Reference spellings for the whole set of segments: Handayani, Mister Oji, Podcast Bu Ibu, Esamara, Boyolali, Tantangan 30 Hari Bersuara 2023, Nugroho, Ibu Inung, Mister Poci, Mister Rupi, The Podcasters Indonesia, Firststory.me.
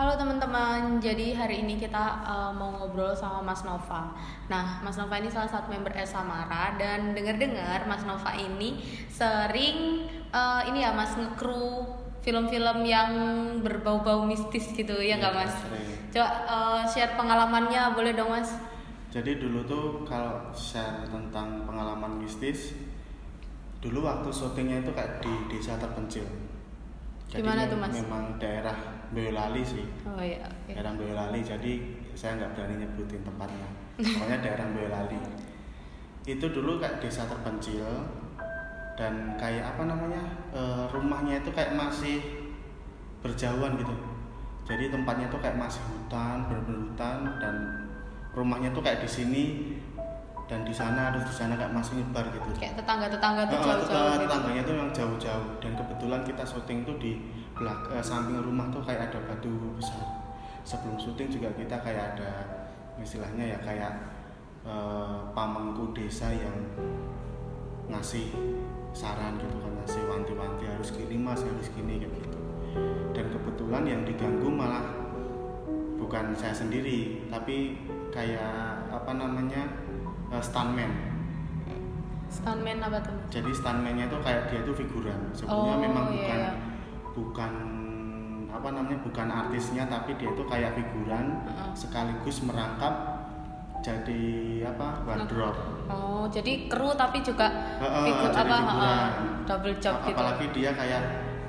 Halo teman-teman, jadi hari ini kita mau ngobrol sama Mas Nova. Nah, Mas Nova ini salah satu member Esamara dan dengar-dengar Mas Nova ini sering Mas ngekru film-film yang berbau-bau mistis gitu, ya nggak Mas? Sering. Coba share pengalamannya, boleh dong Mas? Jadi dulu tuh kalau share tentang pengalaman mistis, dulu waktu syutingnya itu kayak di desa terpencil. Jadi gimana tuh Mas? Memang daerah Boyolali sih. Oh iya, okay. Daerah Boyolali, jadi saya nggak berani nyebutin tempatnya. Pokoknya daerah Boyolali. Itu dulu kayak desa terpencil dan kayak rumahnya itu kayak masih berjauhan gitu. Jadi tempatnya tuh kayak masih hutan, bener-bener hutan, dan rumahnya tuh kayak di sini dan di sana, terus di sana kayak masih nyebar gitu. Kayak tetangga-tetangga tuh jauh-jauh. Tetangganya tuh yang jauh-jauh, dan kebetulan kita syuting tuh di samping rumah tuh kayak ada batu besar. Sebelum syuting juga kita kayak ada istilahnya ya kayak pamangku desa yang ngasih saran gitu kan, ngasih wanti-wanti harus gini Mas, harus gini kayak gitu. Dan kebetulan yang diganggu malah bukan saya sendiri, tapi kayak stuntman. Stuntman apa tuh? Jadi stuntman-nya tuh kayak dia tuh figuran. Sebenarnya bukan artisnya, tapi dia itu kayak figuran sekaligus merangkap jadi wardrobe. Oh, jadi kru tapi juga figuran. Double job gitu. Apalagi dia kayak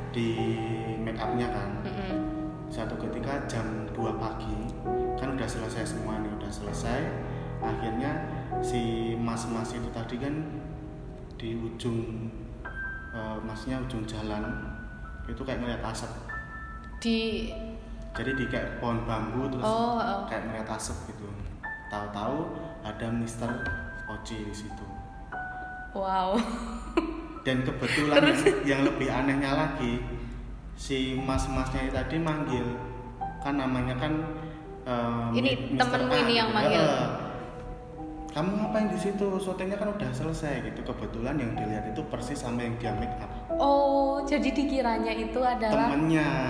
di make up-nya kan. Mm-hmm. Satu ketika jam 2 pagi kan udah selesai semua nih, akhirnya si mas-mas itu tadi kan di ujung ujung jalan itu kayak ngeliat asap. Jadi di kayak pohon bambu terus kayak ngeliat asap gitu. Tahu-tahu ada Mister Oji di situ. Wow. Dan kebetulan yang lebih anehnya lagi, si mas-masnya tadi manggil, kan namanya kan ini temenmu ini yang manggil. Kamu ngapain di situ? Syutingnya kan udah selesai gitu. Kebetulan yang dilihat itu persis sama yang dia make up. Oh, jadi dikiranya itu adalah temennya.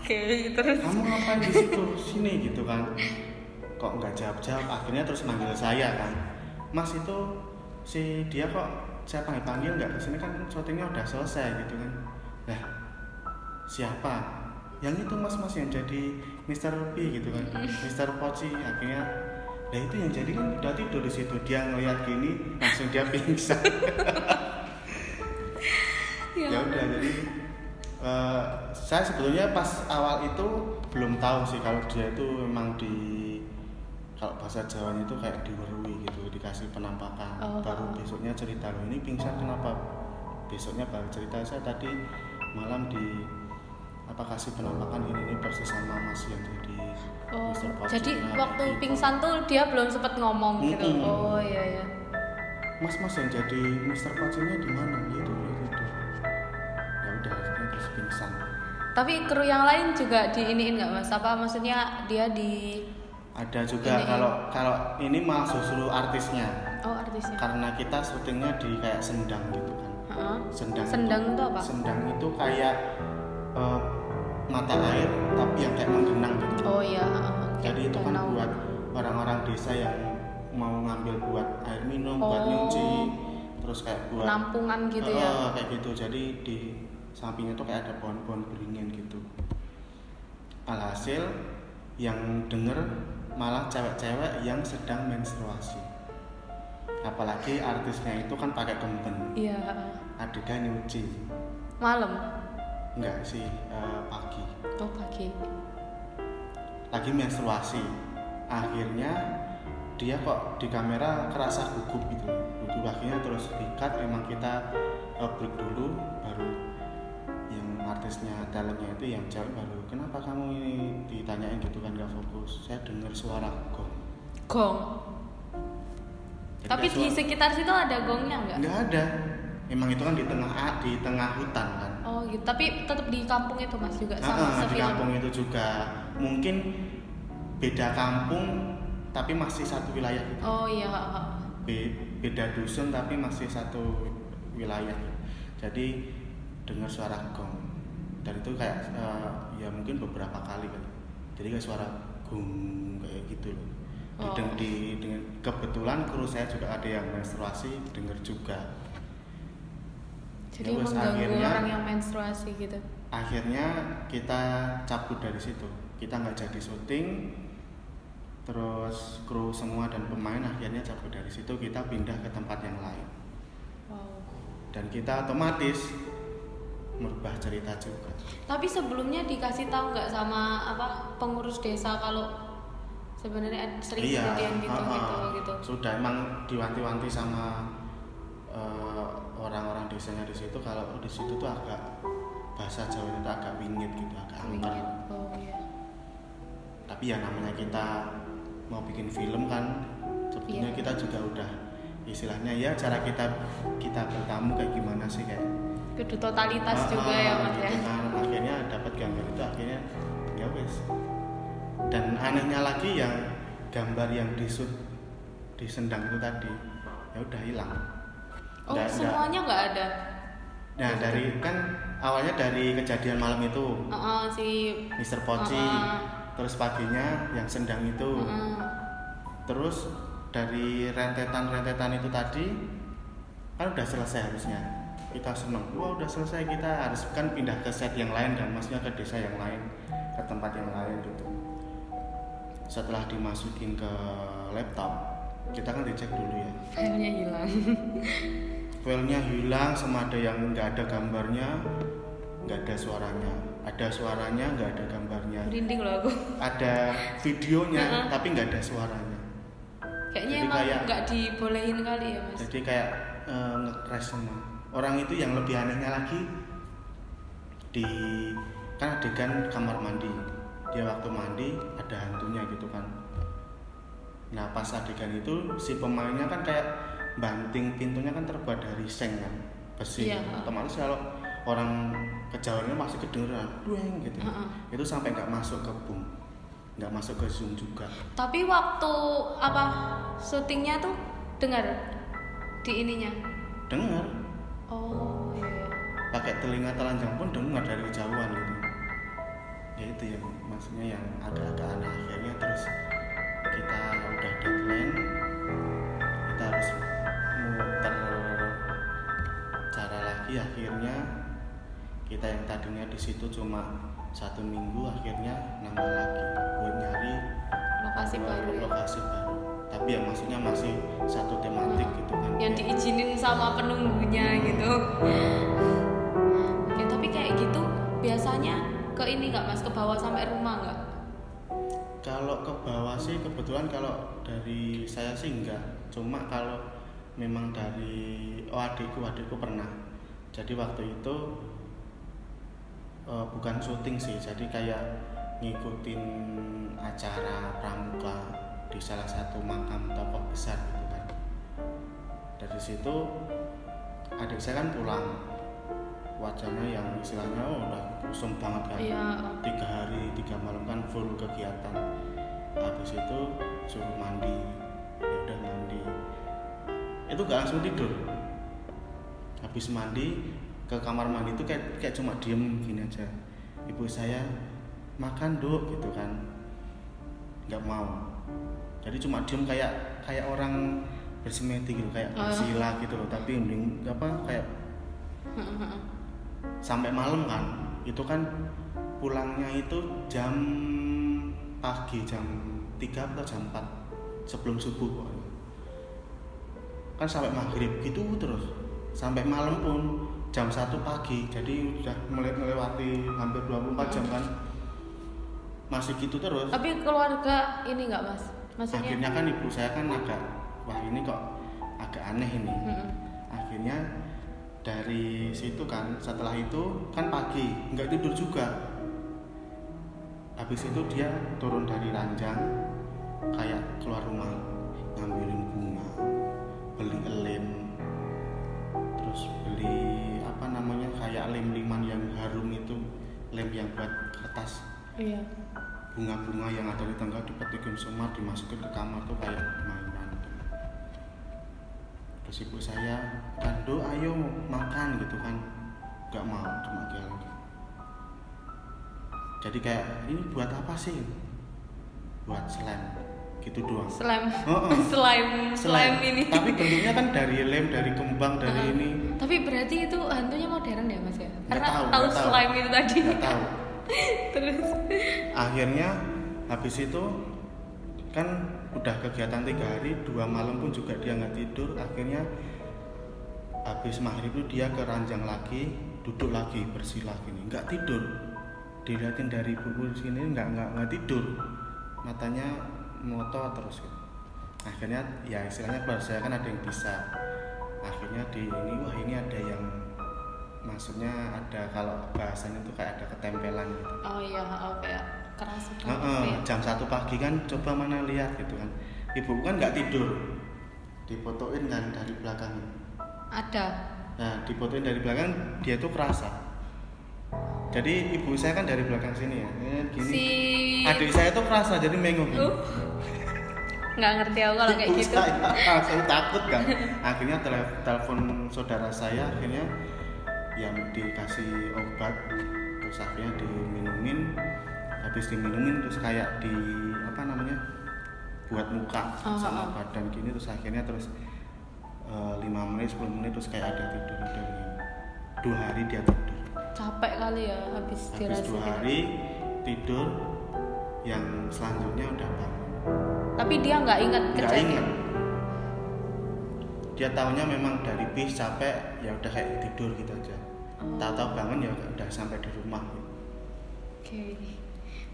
Oke, terus kamu ngapain di situ? Sini gitu kan. Kok nggak jawab-jawab? Akhirnya terus manggil saya kan. Mas itu si dia kok saya panggil nggak? Kesini kan syutingnya udah selesai gitu kan. Lah, siapa? Yang itu mas yang jadi Mister Rupi gitu kan. Mister Poci akhirnya. Nah itu yang jadi kan udah tidur di situ, dia ngeliat gini langsung dia pingsan. Ya udah, jadi saya sebetulnya pas awal itu belum tahu sih kalau dia itu memang kalau bahasa Jawanya itu kayak diwerui gitu, dikasih penampakan. Baru besoknya cerita, loh ini pingsan kenapa? Besoknya baru cerita, saya tadi malam di kasih penampakan ini persis sama Mas yang jadi Mister Poci. Jadi waktu pingsan tuh dia belum sempat ngomong gitu. Oh iya. Mas yang jadi Mister Pocinya di mana gitu. Ya udah terus pingsan. Tapi kru yang lain juga diiniin nggak Mas? Apa maksudnya dia di? Ada juga kalau ini malah justru artisnya. Oh artisnya. Karena kita syutingnya di kayak sendang gitu kan. Sendang itu apa? Sendang itu kayak mata air tapi yang kayak menggenang gitu. Oh iya. Jadi itu kan buat orang-orang desa yang mau ngambil buat air minum, buat nyuci, terus kayak buat penampungan gitu ya. Kayak gitu. Jadi di sampingnya tuh kayak ada pohon-pohon beringin gitu. Alhasil yang denger malah cewek-cewek yang sedang menstruasi. Apalagi artisnya itu kan pakai kemben. Iya. Adegan nyuci. Malam. Enggak sih, pagi. Oh pagi. Lagi menstruasi. Akhirnya dia kok di kamera kerasa gugup gitu. Gugup akhirnya terus di-cut. Emang kita break dulu, baru yang artisnya, talentnya itu yang jawab baru. Kenapa kamu ini ditanyain gitu kan gak fokus? Saya dengar suara gong. Gong. Tapi di sekitar situ ada gongnya nggak? Nggak ada. Emang itu kan di tengah hutan kan. Oh gitu, tapi tetap di kampung itu Mas juga sama di kampung itu juga. Mungkin beda kampung tapi masih satu wilayah gitu. Oh iya. Beda dusun tapi masih satu wilayah. Jadi dengar suara gong. Dan itu kayak ya mungkin beberapa kali kan. jadi kayak suara gum kayak gitu loh. Oh. Dengan kebetulan kru saya juga ada yang menstruasi, dengar juga. Jadi terus akhirnya orang yang menstruasi gitu. Akhirnya kita cabut dari situ. Kita nggak jadi syuting. Terus kru semua dan pemain akhirnya cabut dari situ, kita pindah ke tempat yang lain. Wow. Dan kita otomatis merubah cerita juga. Tapi sebelumnya dikasih tahu nggak sama apa pengurus desa kalau sebenarnya sering kejadian gitu? Sudah emang diwanti-wanti sama orang-orang desanya di situ kalau di situ tuh agak bahasa Jawanya tuh agak wingit gitu, agak angker. Oh, iya. Tapi ya namanya kita mau bikin film kan, sebetulnya kita juga udah istilahnya ya cara kita bertamu kayak gimana sih kayak. Kudu totalitas juga ya Mas gitu ya. Kan. Akhirnya dapat gambar itu akhirnya ya wes. Dan anehnya lagi yang gambar yang di-shoot di Sendang itu tadi ya udah hilang. Oh, nggak, semuanya nggak ada. Nah, dari kan awalnya dari kejadian malam itu. Si Mister Poci. Terus paginya yang Sendang itu. Terus dari rentetan-rentetan itu tadi kan udah selesai harusnya. Kita senang, wah udah selesai, kita harus kan pindah ke set yang lain dan maksudnya ke desa yang lain, ke tempat yang lain gitu. Setelah dimasukin ke laptop, kita kan dicek dulu ya. Filenya hilang. Filenya hilang, sama ada yang nggak ada gambarnya, nggak ada suaranya. Ada suaranya, nggak ada gambarnya. Merinding loh aku. Ada videonya, tapi nggak ada suaranya. Kayaknya jadi emang nggak dibolehin kali ya Mas. Jadi kayak nge-crash semua. Orang itu yang lebih anehnya lagi di kan adegan kamar mandi, dia waktu mandi ada hantunya gitu kan. Nah pas adegan itu si pemainnya kan kayak banting pintunya kan terbuat dari seng kan, besi. Otomatis kalau orang kejauhannya masih kedengeran dueng gitu. Itu sampai nggak masuk ke boom, nggak masuk ke zoom juga. Tapi waktu apa syutingnya tuh dengar di ininya? Dengar. Oh iya. Pakai telinga telanjang pun dengar dari kejauhan gitu. Ya itu ya maksudnya yang agak-agak aneh. Akhirnya terus kita udah deadline, kita harus muter cara lagi. Akhirnya kita yang tadinya di situ cuma 1 minggu akhirnya nambah lagi buat nyari lokasi baru. Tapi ya maksudnya masih satu tematik gitu kan. Yang diizinin sama penunggunya gitu. Oke, tapi kayak gitu biasanya ke ini nggak Mas, ke bawah sampai rumah nggak? Kalau ke bawah sih kebetulan kalau dari saya sih enggak. Cuma kalau memang dari adikku pernah. Jadi waktu itu bukan syuting sih, jadi kayak ngikutin acara pramuka di salah satu makam tokoh besar gitu kan. Dari situ adik saya kan pulang, wajahnya yang istilahnya udah kusam banget kan. 3 hari 3 malam kan full kegiatan. Habis itu suruh mandi, ya udah mandi. Itu gak langsung tidur. Habis mandi ke kamar mandi itu kayak cuma diem gini aja. Ibu saya makan dok gitu kan, nggak mau. Jadi cuma diem kayak orang bersemedi gitu, kayak bersila gitu loh, tapi mending kayak sampai malam kan. Itu kan pulangnya itu jam pagi, jam 3 atau jam 4 sebelum subuh pokoknya. Kan sampai maghrib gitu terus, sampai malam pun jam 1 pagi. Jadi udah melewati hampir 24 jam kan. Masih gitu terus. Tapi keluarga ini enggak Mas? Maksudnya? Akhirnya kan ibu saya kan agak, wah ini kok agak aneh ini. Akhirnya dari situ kan, setelah itu kan pagi, nggak tidur juga. Habis itu dia turun dari ranjang, kayak keluar rumah, ngambilin bunga, beli lem, terus beli kayak lem-leman yang harum itu, lem yang buat kertas. Iya. Bunga-bunga yang ada di tangga dipetikin semua, dimasukin ke kamar tuh kayak mainan. Terus ibu saya, "Kando, ayo makan," gitu kan. Gak mau, cuma geleng. Jadi kayak, ini buat apa sih? buat slime gitu doang. Slime. Slime ini. Tapi bentuknya kan dari lem, dari kembang, dari ini. Tapi berarti itu hantunya modern ya Mas ya? Karena tahu slime itu tadi. Nggak tahu. Terus akhirnya habis itu kan udah kegiatan 3 hari, 2 malam pun juga dia nggak tidur. Akhirnya habis maghrib itu dia ke ranjang lagi, duduk lagi, bersila gini, nggak tidur. Dilihatin dari bulu sini nggak tidur, matanya ngotot terus gitu. Akhirnya ya istilahnya keluarga saya kan ada yang bisa. Akhirnya di ini, wah ini ada yang maksudnya ada, kalau bahasanya itu kayak ada ketempelan gitu. Oh iya, kayak keras gitu. Jam 1 pagi kan, coba mana lihat gitu kan. Ibu kan nggak tidur, dipotoin kan dari belakang. Ada. Nah, dipotoin dari belakang, dia tuh kerasa. Jadi ibu saya kan dari belakang sini ya. Gini. Si... adik saya tuh kerasa, jadi mengong. Nggak ngerti aku kalau kayak gitu. Saya takut kan. Akhirnya telepon saudara saya, akhirnya yang dikasih obat, terus akhirnya diminumin. Habis diminumin terus kayak di buat muka sama badan gini, terus akhirnya 5 menit, 10 menit terus kayak ada tidur. 2 hari dia tidur. Capek kali ya habis istirahat. Habis 2 hari tidur, yang selanjutnya udah bangun. Tapi dia nggak ingat kerjanya. Nggak ingat. Dia taunya memang dari bis capek, ya udah kayak tidur gitu aja. Tahu-tahu bangun ya udah sampai di rumah. Oke.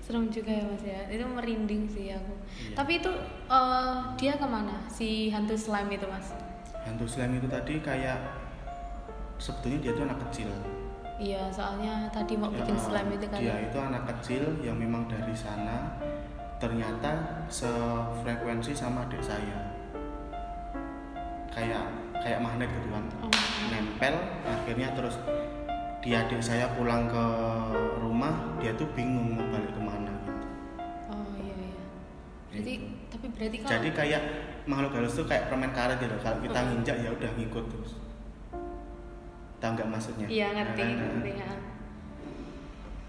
Serem juga ya Mas ya, itu merinding sih aku. Iya. Tapi itu dia kemana si hantu slime itu Mas? Hantu slime itu tadi kayak sebetulnya dia itu anak kecil. Iya, soalnya tadi mau bikin slime itu kan. Dia itu anak kecil yang memang dari sana, ternyata sefrekuensi sama adik saya. Kayak magnet gitu kan. Nempel, akhirnya terus di adik saya pulang ke rumah, dia tuh bingung mau balik kemana gitu. Oh iya. Jadi tapi berarti kalau jadi kayak makhluk halus tuh kayak permen karet gitu, kalau kita nginjak ya udah ngikut terus. Tahu nggak maksudnya? Iya ngerti.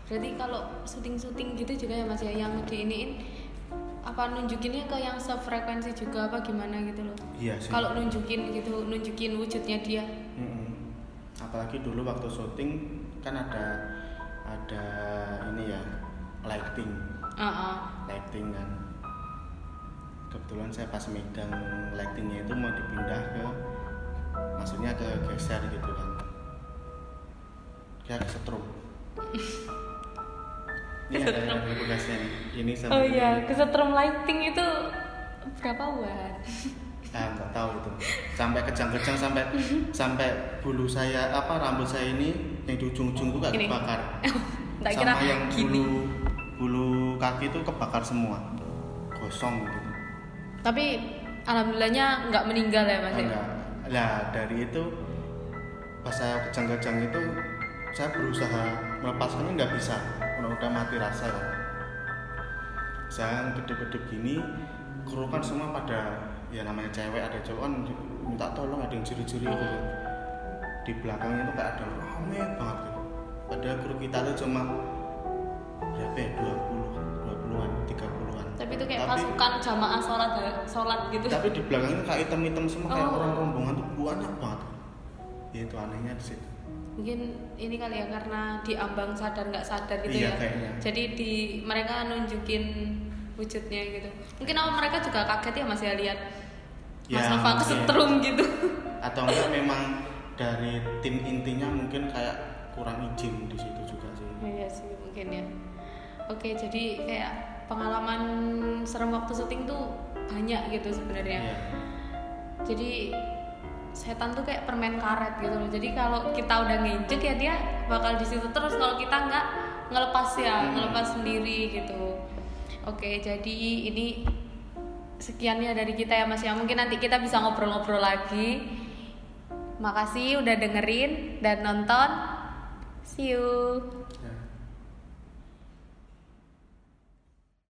Berarti kalau syuting gitu juga ya Mas ya, yang diiniin apa nunjukinnya ke yang sefrekuensi juga apa gimana gitu loh? Iya sih. Kalau nunjukin wujudnya dia. Apalagi dulu waktu syuting kan ada ini ya lighting. Lighting kan. Kebetulan saya pas megang lightingnya itu mau dipindah ke, maksudnya ke geser gitu kan, kayak kesetrum. Ini ada yang aplikasinya nih, ini sama oh iya, kesetrum lighting itu berapa watt? Nggak tahu itu, sampai kejang-kejang sampai bulu saya, rambut saya ini yang di ujung-ujung itu nggak kebakar. Sama yang bulu kaki itu kebakar semua, gosong gitu. Tapi alhamdulillahnya nggak meninggal ya Mas? Enggak. Nah dari itu pas saya kejang-kejang itu saya berusaha melepaskannya, nggak bisa, udah mati rasa kan. Saya kedep-kedep gini, kru kan semua pada, ya namanya cewek ada cowok kan minta tolong, ada yang curi-curi gitu. Di belakangnya tuh kayak ada rame banget gitu. Padahal kru kita tuh cuma berapa ya, 20-an, 30-an. Tapi itu kayak pasukan jamaah sholat gitu. Tapi di belakangnya kayak hitam-hitam semua, kayak orang rombongan tuh banyak banget. Ya itu anehnya di situ. Mungkin ini kali ya karena diambang sadar nggak sadar gitu. Iya, ya. Kayaknya. Jadi mereka nunjukin wujudnya gitu. Mungkin awal mereka juga kaget ya Mas ya lihat Mas Nova kesetrum gitu. Atau enggak memang dari tim intinya mungkin kayak kurang izin di situ juga sih. Iya sih mungkin ya. Oke, jadi kayak pengalaman serem waktu syuting tuh banyak gitu sebenarnya. Yeah. Jadi setan tuh kayak permen karet gitu loh. Jadi kalau kita udah nginjek ya dia bakal di situ terus, kalau kita nggak ngelepas ya ngelepas sendiri gitu. Oke, jadi ini sekiannya dari kita ya Mas ya. Mungkin nanti kita bisa ngobrol-ngobrol lagi. Makasih udah dengerin dan nonton. See you. Yeah.